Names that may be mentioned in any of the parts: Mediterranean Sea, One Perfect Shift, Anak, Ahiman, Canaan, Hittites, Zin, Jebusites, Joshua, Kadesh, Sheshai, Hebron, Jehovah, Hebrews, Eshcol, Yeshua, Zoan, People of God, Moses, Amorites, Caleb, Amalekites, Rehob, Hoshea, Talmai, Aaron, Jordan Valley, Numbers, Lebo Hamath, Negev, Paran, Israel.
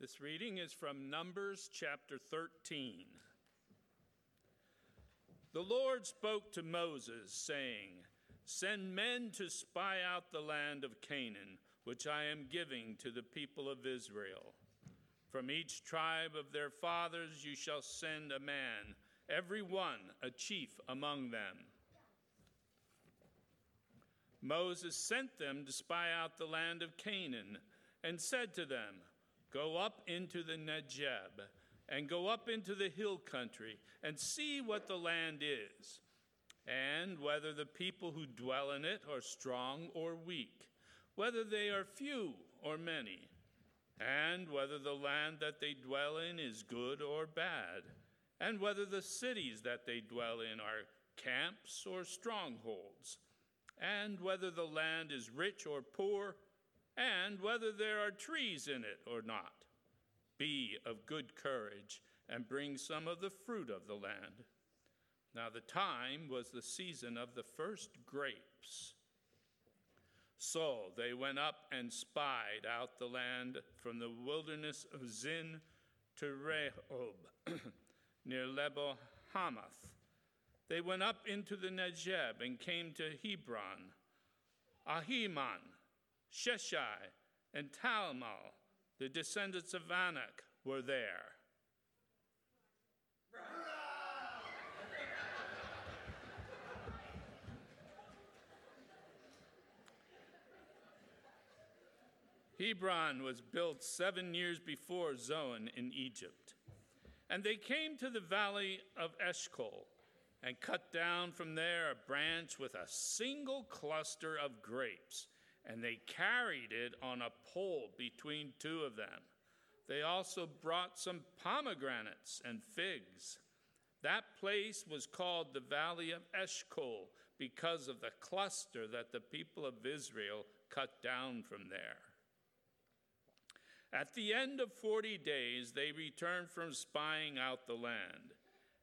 This reading is from Numbers chapter 13. The Lord spoke to Moses, saying, "Send men to spy out the land of Canaan, which I am giving to the people of Israel. From each tribe of their fathers you shall send a man, every one a chief among them." Moses sent them to spy out the land of Canaan, and said to them, "Go up into the Negev, and go up into the hill country, and see what the land is, and whether the people who dwell in it are strong or weak, whether they are few or many, and whether the land that they dwell in is good or bad, and whether the cities that they dwell in are camps or strongholds, and whether the land is rich or poor, and whether there are trees in it or not. Be of good courage, and bring some of the fruit of the land." Now the time was the season of the first grapes. So they went up and spied out the land from the wilderness of Zin to Rehob, near Lebo Hamath. They went up into the Negev and came to Hebron, Ahiman, Sheshai, and Talmai, the descendants of Anak, were there. Hebron was built 7 years before Zoan in Egypt. And they came to the valley of Eshcol, and cut down from there a branch with a single cluster of grapes, and they carried it on a pole between two of them. They also brought some pomegranates and figs. That place was called the Valley of Eshcol because of the cluster that the people of Israel cut down from there. At the end of 40 days, they returned from spying out the land.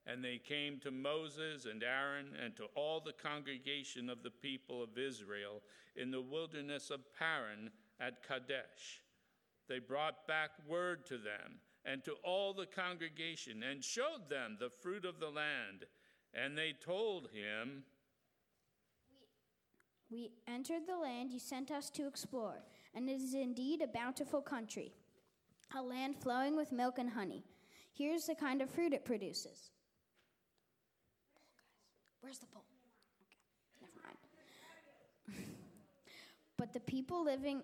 And they came to Moses and Aaron and to all the congregation of the people of Israel in the wilderness of Paran at Kadesh. They brought back word to them and to all the congregation and showed them the fruit of the land. And they told him, "We entered the land you sent us to explore, and it is indeed a bountiful country, a land flowing with milk and honey. Here's the kind of fruit it produces." Where's the pole? Okay, never mind. But the people living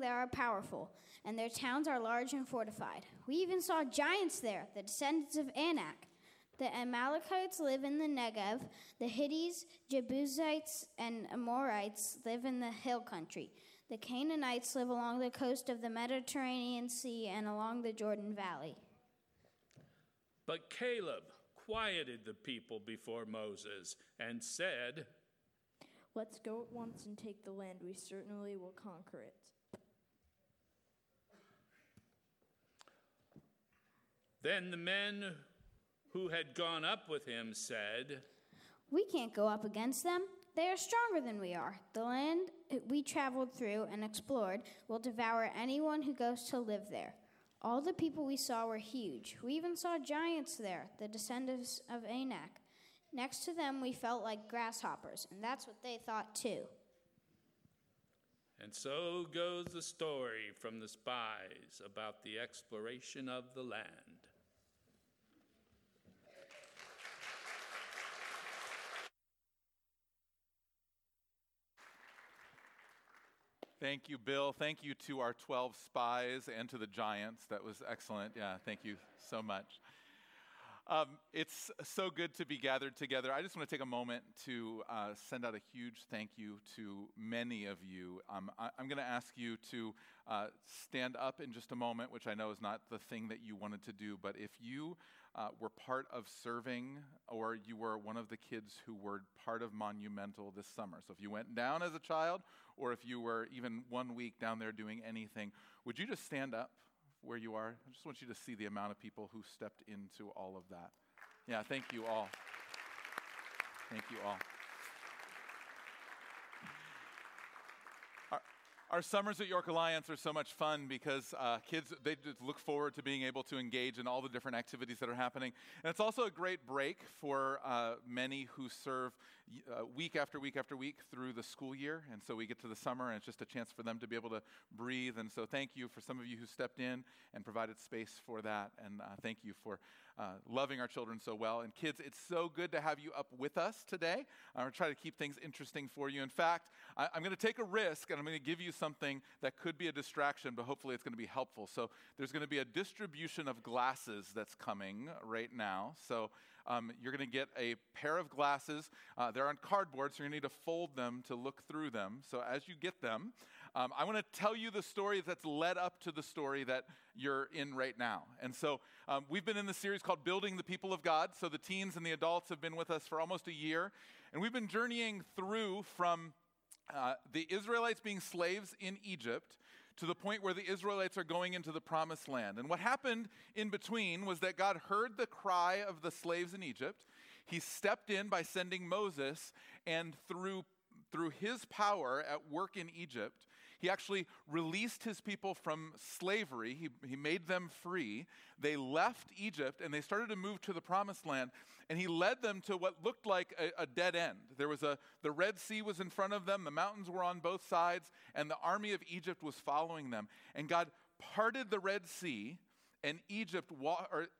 there are powerful, and their towns are large and fortified. We even saw giants there, the descendants of Anak. The Amalekites live in the Negev. The Hittites, Jebusites, and Amorites live in the hill country. The Canaanites live along the coast of the Mediterranean Sea and along the Jordan Valley. But Caleb quieted the people before Moses and said, "Let's go at once and take the land. We certainly will conquer it." Then the men who had gone up with him said, "We can't go up against them. They are stronger than we are. The land we traveled through and explored will devour anyone who goes to live there. All the people we saw were huge. We even saw giants there, the descendants of Anak. Next to them, we felt like grasshoppers," and that's what they thought too. And so goes the story from the spies about the exploration of the land. Thank you, Bill. Thank you to our 12 spies and to the giants. That was excellent. Yeah, thank you so much. It's so good to be gathered together. I just want to take a moment to send out a huge thank you to many of you. I'm going to ask you to stand up in just a moment, which I know is not the thing that you wanted to do, but if you were part of serving, or you were one of the kids who were part of Monumental this summer. So if you went down as a child, or if you were even 1 week down there doing anything, would you just stand up where you are? I just want you to see the amount of people who stepped into all of that. Yeah, thank you all. Thank you all. Our summers at York Alliance are so much fun because kids, they just look forward to being able to engage in all the different activities that are happening. And it's also a great break for many who serve week after week after week through the school year. And so we get to the summer, and it's just a chance for them to be able to breathe. And so thank you for some of you who stepped in and provided space for that. And thank you for loving our children so well. And kids, it's so good to have you up with us today. I'm going to try to keep things interesting for you. In fact, I'm going to take a risk, and I'm going to give you something that could be a distraction, but hopefully it's going to be helpful. So there's going to be a distribution of glasses that's coming right now. So you're going to get a pair of glasses. They're on cardboard, so you're going to need to fold them to look through them. So as you get them, I want to tell you the story that's led up to the story that you're in right now. And so we've been in this series called Building the People of God. So the teens and the adults have been with us for almost a year. And we've been journeying through from the Israelites being slaves in Egypt to the point where the Israelites are going into the promised land. And what happened in between was that God heard the cry of the slaves in Egypt. He stepped in by sending Moses, and through his power at work in Egypt, he actually released his people from slavery. He made them free. They left Egypt, and they started to move to the promised land, and he led them to what looked like a dead end. There was the Red Sea was in front of them, the mountains were on both sides, and the army of Egypt was following them. And God parted the Red Sea, and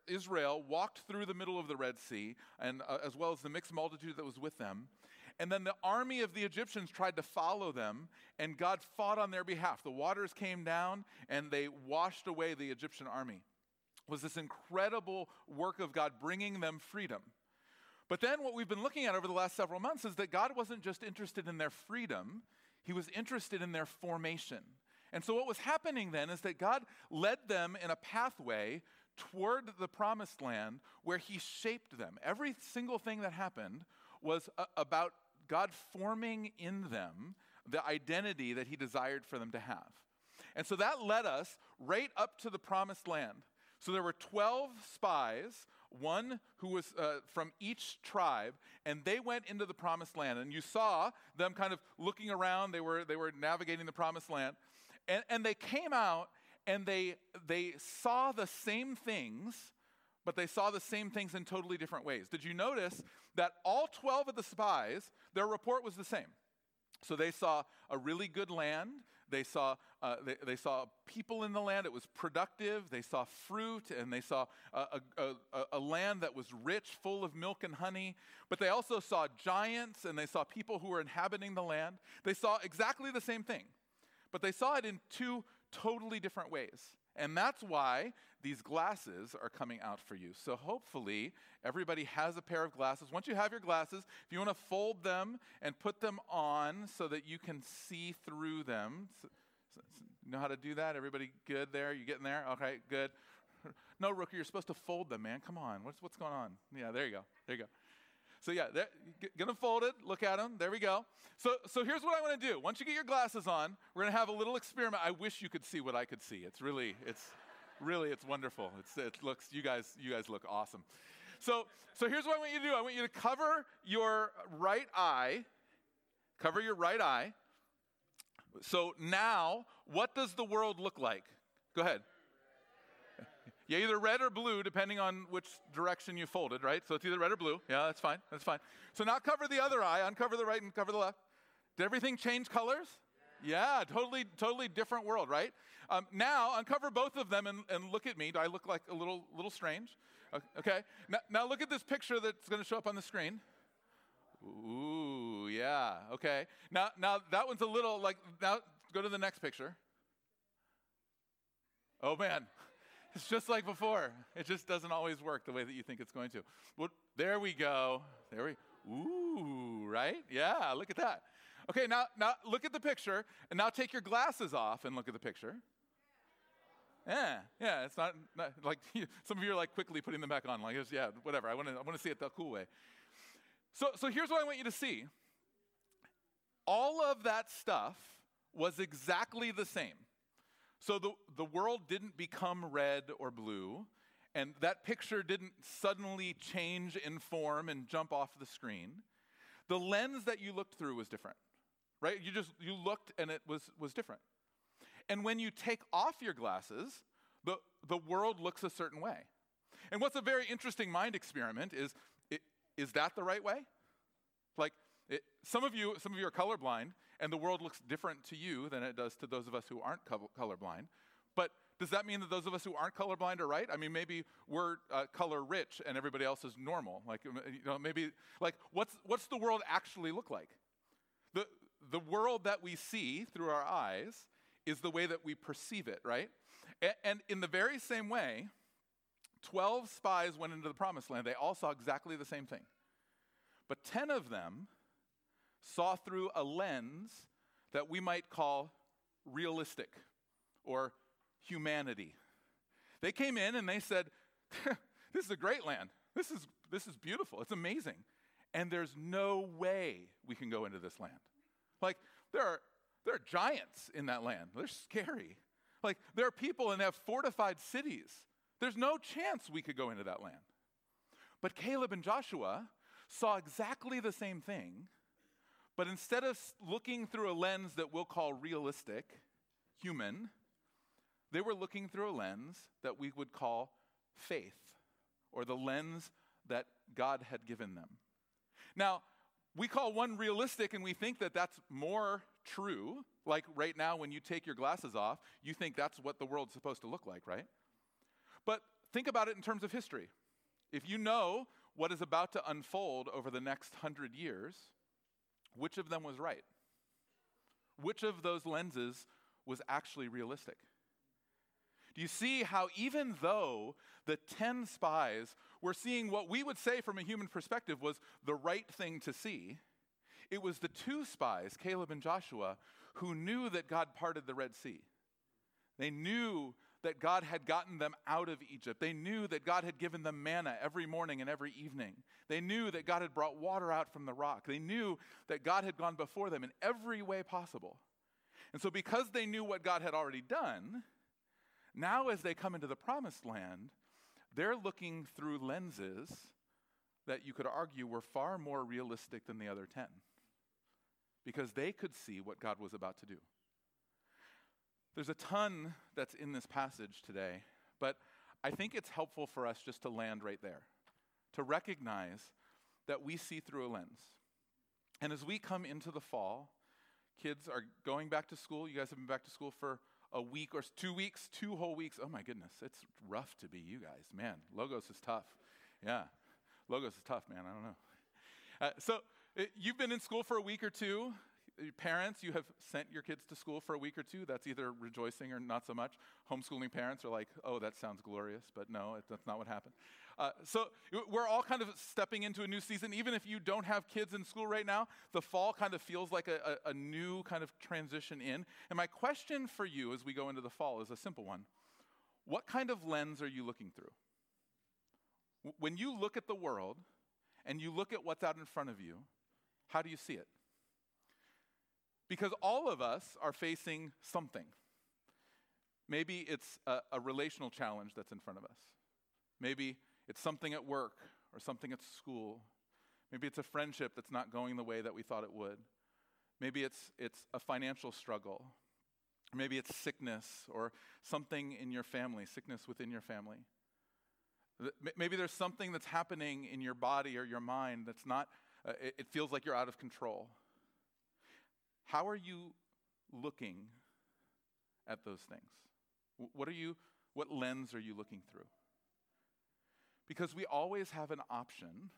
Israel walked through the middle of the Red Sea, and as well as the mixed multitude that was with them. And then the army of the Egyptians tried to follow them, and God fought on their behalf. The waters came down, and they washed away the Egyptian army. It was this incredible work of God bringing them freedom. But then what we've been looking at over the last several months is that God wasn't just interested in their freedom. He was interested in their formation. And so what was happening then is that God led them in a pathway toward the promised land where he shaped them. Every single thing that happened was about God forming in them the identity that he desired for them to have. And so that led us right up to the promised land. So there were 12 spies, one who was from each tribe, and they went into the promised land. And you saw them kind of looking around. They were navigating the promised land. And they came out, and they saw the same things, but they saw the same things in totally different ways. Did you notice that all 12 of the spies, their report was the same? So they saw a really good land. They saw they saw people in the land. It was productive. They saw fruit, and they saw a land that was rich, full of milk and honey. But they also saw giants, and they saw people who were inhabiting the land. They saw exactly the same thing, but they saw it in two totally different ways. And that's why these glasses are coming out for you. So hopefully everybody has a pair of glasses. Once you have your glasses, if you want to fold them and put them on so that you can see through them. So know how to do that? Everybody good there? You getting there? Okay, good. No, Rooker, you're supposed to fold them, man. Come on. What's going on? Yeah, there you go. There you go. So yeah, going to fold it. Look at them. There we go. So here's what I want to do. Once you get your glasses on, we're going to have a little experiment. I wish you could see what I could see. It's wonderful. You guys look awesome. So here's what I want you to do. I want you to cover your right eye. So now, what does the world look like? Go ahead. Yeah, either red or blue, depending on which direction you folded, right? So it's either red or blue. Yeah, that's fine. So now cover the other eye, uncover the right and cover the left. Did everything change colors? Yeah, totally different world, right? Now uncover both of them and look at me. Do I look like a little strange? Okay. Now look at this picture that's going to show up on the screen. Ooh, yeah, okay. Now that one's a little like, now go to the next picture. Oh, man. It's just like before. It just doesn't always work the way that you think it's going to. Well, there we go. Ooh, right? Yeah, look at that. Okay, now look at the picture, and now take your glasses off and look at the picture. Yeah, it's not like some of you are like quickly putting them back on. Like, yeah, whatever. I want to see it the cool way. So here's what I want you to see. All of that stuff was exactly the same. So the world didn't become red or blue, and that picture didn't suddenly change in form and jump off the screen. The lens that you looked through was different, right? You looked and it was different. And when you take off your glasses, the world looks a certain way. And what's a very interesting mind experiment is that the right way? Like, some of you are colorblind, and the world looks different to you than it does to those of us who aren't colorblind. But does that mean that those of us who aren't colorblind are right? I mean, maybe we're color rich and everybody else is normal. Like, you know, maybe, like, what's the world actually look like? The world that we see through our eyes is the way that we perceive it, right? And in the very same way, 12 spies went into the promised land. They all saw exactly the same thing. But 10 of them saw through a lens that we might call realistic or humanity. They came in and they said, this is a great land. This is beautiful. It's amazing. And there's no way we can go into this land. Like, there are giants in that land. They're scary. Like, there are people and they have fortified cities. There's no chance we could go into that land. But Caleb and Joshua saw exactly the same thing, but instead of looking through a lens that we'll call realistic, human, they were looking through a lens that we would call faith, or the lens that God had given them. Now, we call one realistic and we think that that's more true. Like right now when you take your glasses off, you think that's what the world's supposed to look like, right? But think about it in terms of history. If you know what is about to unfold over the next 100 years, which of them was right? Which of those lenses was actually realistic? Do you see how even though the 10 spies were seeing what we would say from a human perspective was the right thing to see, it was the 2 spies, Caleb and Joshua, who knew that God parted the Red Sea. They knew that God had gotten them out of Egypt. They knew that God had given them manna every morning and every evening. They knew that God had brought water out from the rock. They knew that God had gone before them in every way possible. And so because they knew what God had already done, now as they come into the promised land, they're looking through lenses that you could argue were far more realistic than the other 10, because they could see what God was about to do. There's a ton that's in this passage today, but I think it's helpful for us just to land right there, to recognize that we see through a lens. And as we come into the fall, kids are going back to school. You guys have been back to school for a week or 2 weeks, 2 whole weeks. Oh my goodness, it's rough to be you guys. Man, Logos is tough. Yeah, Logos is tough, man. I don't know. You've been in school for a week or two. Parents, you have sent your kids to school for a week or two. That's either rejoicing or not so much. Homeschooling parents are like, oh, that sounds glorious, but no, that's not what happened. So we're all kind of stepping into a new season. Even if you don't have kids in school right now, the fall kind of feels like a new kind of transition in. And my question for you as we go into the fall is a simple one. What kind of lens are you looking through? When you look at the world and you look at what's out in front of you, how do you see it? Because all of us are facing something. Maybe it's a relational challenge that's in front of us. Maybe it's something at work or something at school. Maybe it's a friendship that's not going the way that we thought it would. Maybe it's a financial struggle. Maybe it's sickness or something in your family, sickness within your family. Maybe there's something that's happening in your body or your mind that's not, it feels like you're out of control. How are you looking at those things? What lens are you looking through? Because we always have an option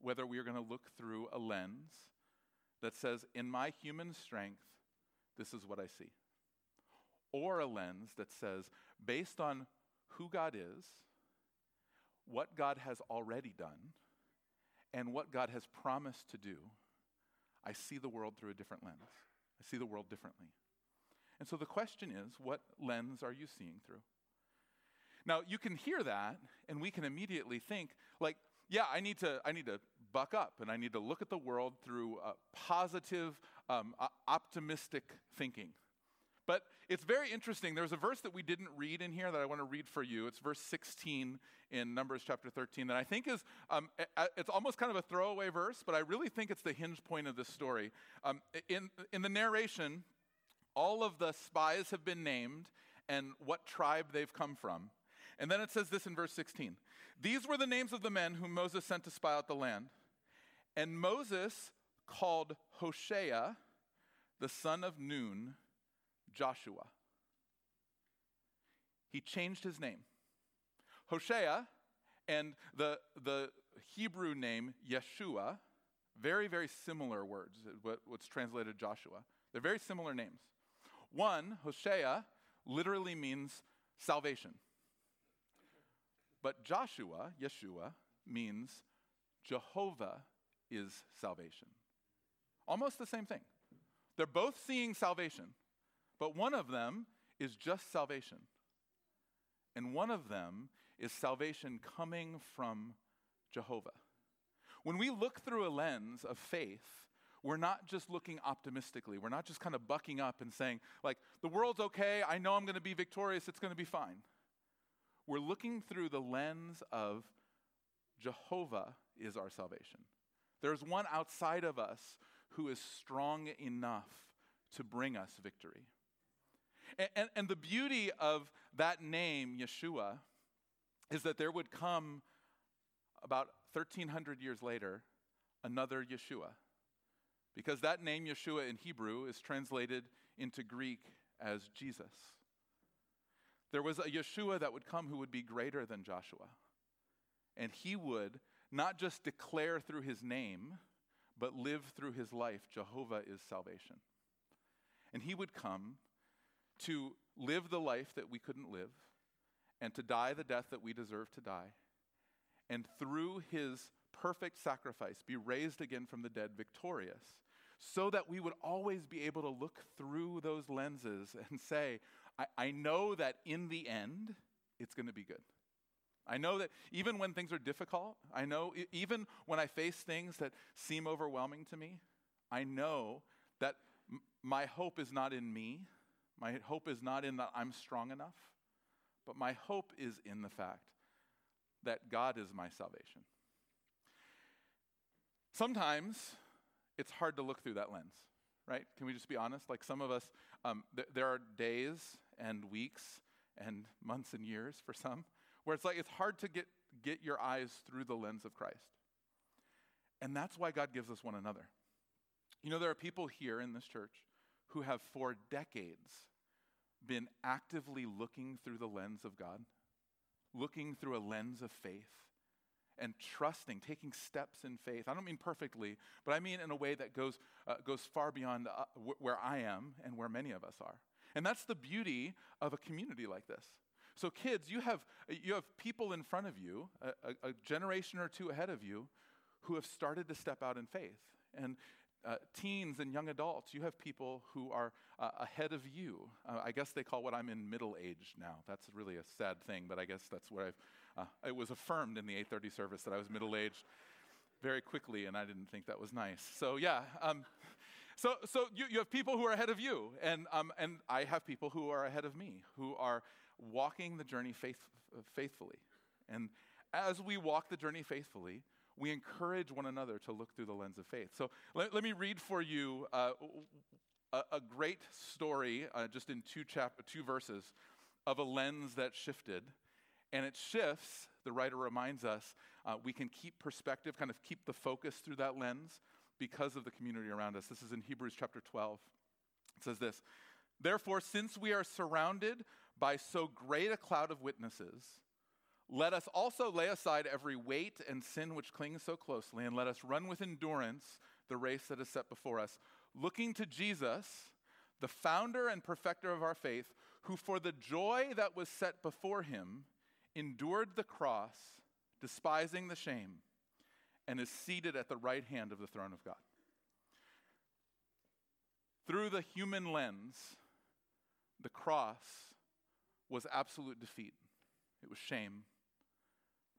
whether we are going to look through a lens that says, in my human strength, this is what I see. Or a lens that says, based on who God is, what God has already done, and what God has promised to do, I see the world through a different lens. I see the world differently. And so the question is, what lens are you seeing through? Now, you can hear that, and we can immediately think, like, yeah, I need to buck up, and I need to look at the world through positive, optimistic thinking. But it's very interesting. There's a verse that we didn't read in here that I want to read for you. It's verse 16 in Numbers chapter 13 that I think is, it's almost kind of a throwaway verse, but I really think it's the hinge point of this story. In the narration, All of the spies have been named and what tribe they've come from. And then it says this in verse 16. These were the names of the men whom Moses sent to spy out the land. And Moses called Hoshea, the son of Nun, Joshua. He changed his name. Hoshea and the Hebrew name Yeshua, very, very similar words, what's translated Joshua. They're very similar names. One, Hoshea, literally means salvation. But Joshua, Yeshua, means Jehovah is salvation. Almost the same thing. They're both seeing salvation, but one of them is just salvation. And one of them is salvation coming from Jehovah. When we look through a lens of faith, we're not just looking optimistically. We're not just kind of bucking up and saying, like, the world's okay. I know I'm going to be victorious. It's going to be fine. We're looking through the lens of Jehovah is our salvation. There's one outside of us who is strong enough to bring us victory. And the beauty of that name, Yeshua, is that there would come about 1,300 years later, another Yeshua. Because that name, Yeshua, in Hebrew is translated into Greek as Jesus. There was a Yeshua that would come who would be greater than Joshua. And he would not just declare through his name, but live through his life, Jehovah is salvation. And he would come to live the life that we couldn't live, and to die the death that we deserve to die, and through his perfect sacrifice be raised again from the dead victorious, so that we would always be able to look through those lenses and say, I know that in the end, it's going to be good. I know that even when things are difficult, I know even when I face things that seem overwhelming to me, I know that my hope is not in me. My hope is not in that I'm strong enough, but my hope is in the fact that God is my salvation. Sometimes it's hard to look through that lens, right? Can we just be honest? Like some of us, there are days and weeks and months and years for some where it's like it's hard to get your eyes through the lens of Christ. And that's why God gives us one another. You know, there are people here in this church who have for decades been actively looking through the lens of God, looking through a lens of faith, and trusting, taking steps in faith. I don't mean perfectly, but I mean in a way that goes far beyond where I am and where many of us are. And that's the beauty of a community like this. So kids, you have people in front of you, a generation or two ahead of you, who have started to step out in faith. And teens and young adults, you have people who are ahead of you. I guess they call what I'm in middle age now. That's really a sad thing, but I guess that's what it was affirmed in the 8:30 service that I was middle aged very quickly, and I didn't think that was nice. So yeah, so you have people who are ahead of you, and I have people who are ahead of me who are walking the journey faithfully. And as we walk the journey faithfully, we encourage one another to look through the lens of faith. So let me read for you a great story, just in two verses, of a lens that shifted. And it shifts, the writer reminds us, we can keep perspective, kind of keep the focus through that lens because of the community around us. This is in Hebrews chapter 12. It says this, "Therefore, since we are surrounded by so great a cloud of witnesses, let us also lay aside every weight and sin which clings so closely, and let us run with endurance the race that is set before us, looking to Jesus, the founder and perfecter of our faith, who for the joy that was set before him endured the cross, despising the shame, and is seated at the right hand of the throne of God." Through the human lens, the cross was absolute defeat. It was shame.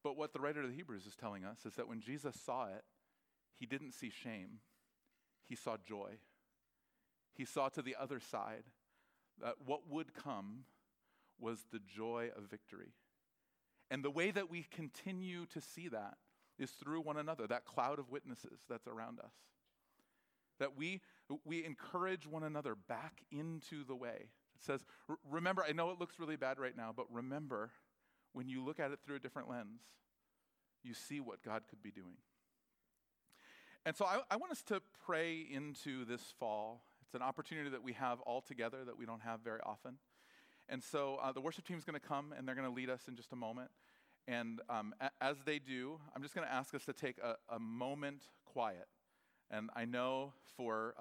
But what the writer of the Hebrews is telling us is that when Jesus saw it, he didn't see shame. He saw joy. He saw to the other side that what would come was the joy of victory. And the way that we continue to see that is through one another, that cloud of witnesses that's around us. That we We encourage one another back into the way. It says, remember, I know it looks really bad right now, but remember, when you look at it through a different lens, you see what God could be doing. And so I want us to pray into this fall. It's an opportunity that we have all together that we don't have very often. And so the worship team is going to come, and they're going to lead us in just a moment. And as they do, I'm just going to ask us to take a moment quiet. And I know for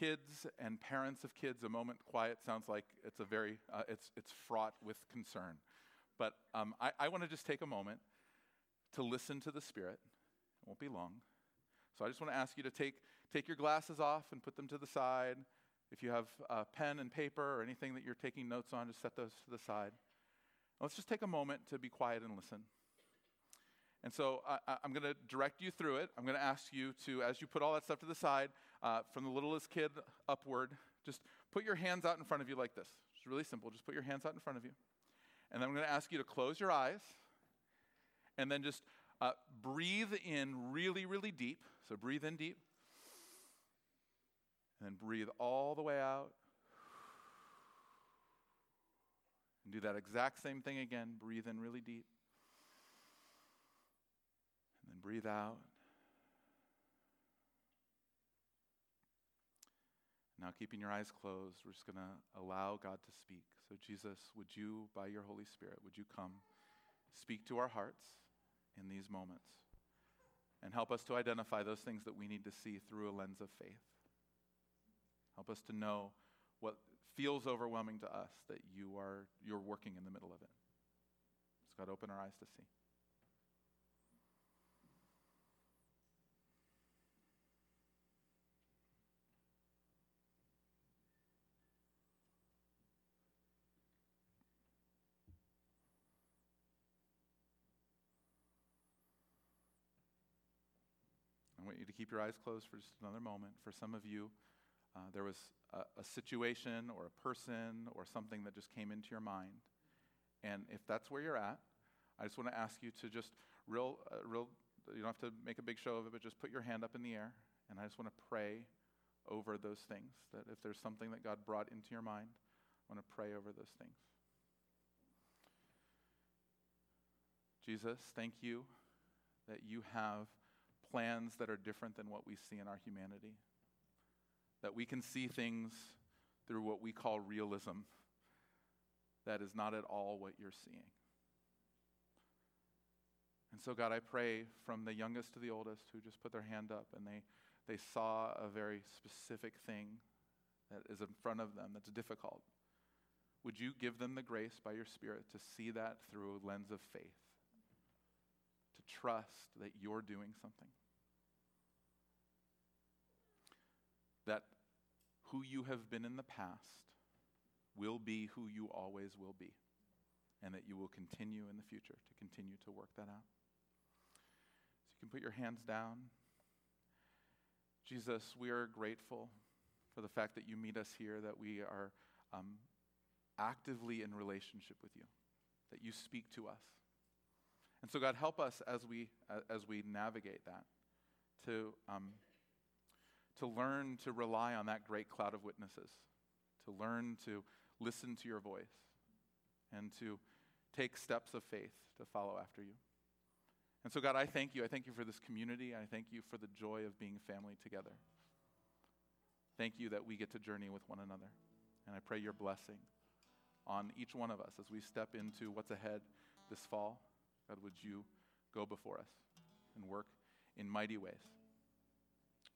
kids and parents of kids, a moment quiet sounds like it's a very it's fraught with concern. But I want to just take a moment to listen to the Spirit. It won't be long. So I just want to ask you to take your glasses off and put them to the side. If you have a pen and paper or anything that you're taking notes on, just set those to the side. Let's just take a moment to be quiet and listen. And so I'm going to direct you through it. I'm going to ask you to, as you put all that stuff to the side, from the littlest kid upward, just put your hands out in front of you like this. It's really simple. Just put your hands out in front of you. And then I'm going to ask you to close your eyes and then just breathe in really, really deep. So breathe in deep. And then breathe all the way out. And do that exact same thing again. Breathe in really deep. And then breathe out. Now, keeping your eyes closed, we're just going to allow God to speak. So, Jesus, would you, by your Holy Spirit, would you come speak to our hearts in these moments and help us to identify those things that we need to see through a lens of faith. Help us to know what feels overwhelming to us, that you're working in the middle of it. Just got to open our eyes to see. I want you to keep your eyes closed for just another moment. For some of you, there was a situation or a person or something that just came into your mind. And if that's where you're at, I just want to ask you to just real, you don't have to make a big show of it, but just put your hand up in the air. And I just want to pray over those things, that if there's something that God brought into your mind, I want to pray over those things. Jesus, thank you that you have plans that are different than what we see in our humanity. That we can see things through what we call realism that is not at all what you're seeing. And so, God, I pray from the youngest to the oldest who just put their hand up and they saw a very specific thing that is in front of them that's difficult. Would you give them the grace by your Spirit to see that through a lens of faith, to trust that you're doing something? That who you have been in the past will be who you always will be, and that you will continue in the future to continue to work that out. So you can put your hands down. Jesus, we are grateful for the fact that you meet us here, that we are actively in relationship with you, that you speak to us. And so, God, help us as we navigate that to learn to rely on that great cloud of witnesses, to learn to listen to your voice, and to take steps of faith to follow after you. And so, God, I thank you. I thank you for this community. I thank you for the joy of being family together. Thank you that we get to journey with one another. And I pray your blessing on each one of us as we step into what's ahead this fall. God, would you go before us and work in mighty ways?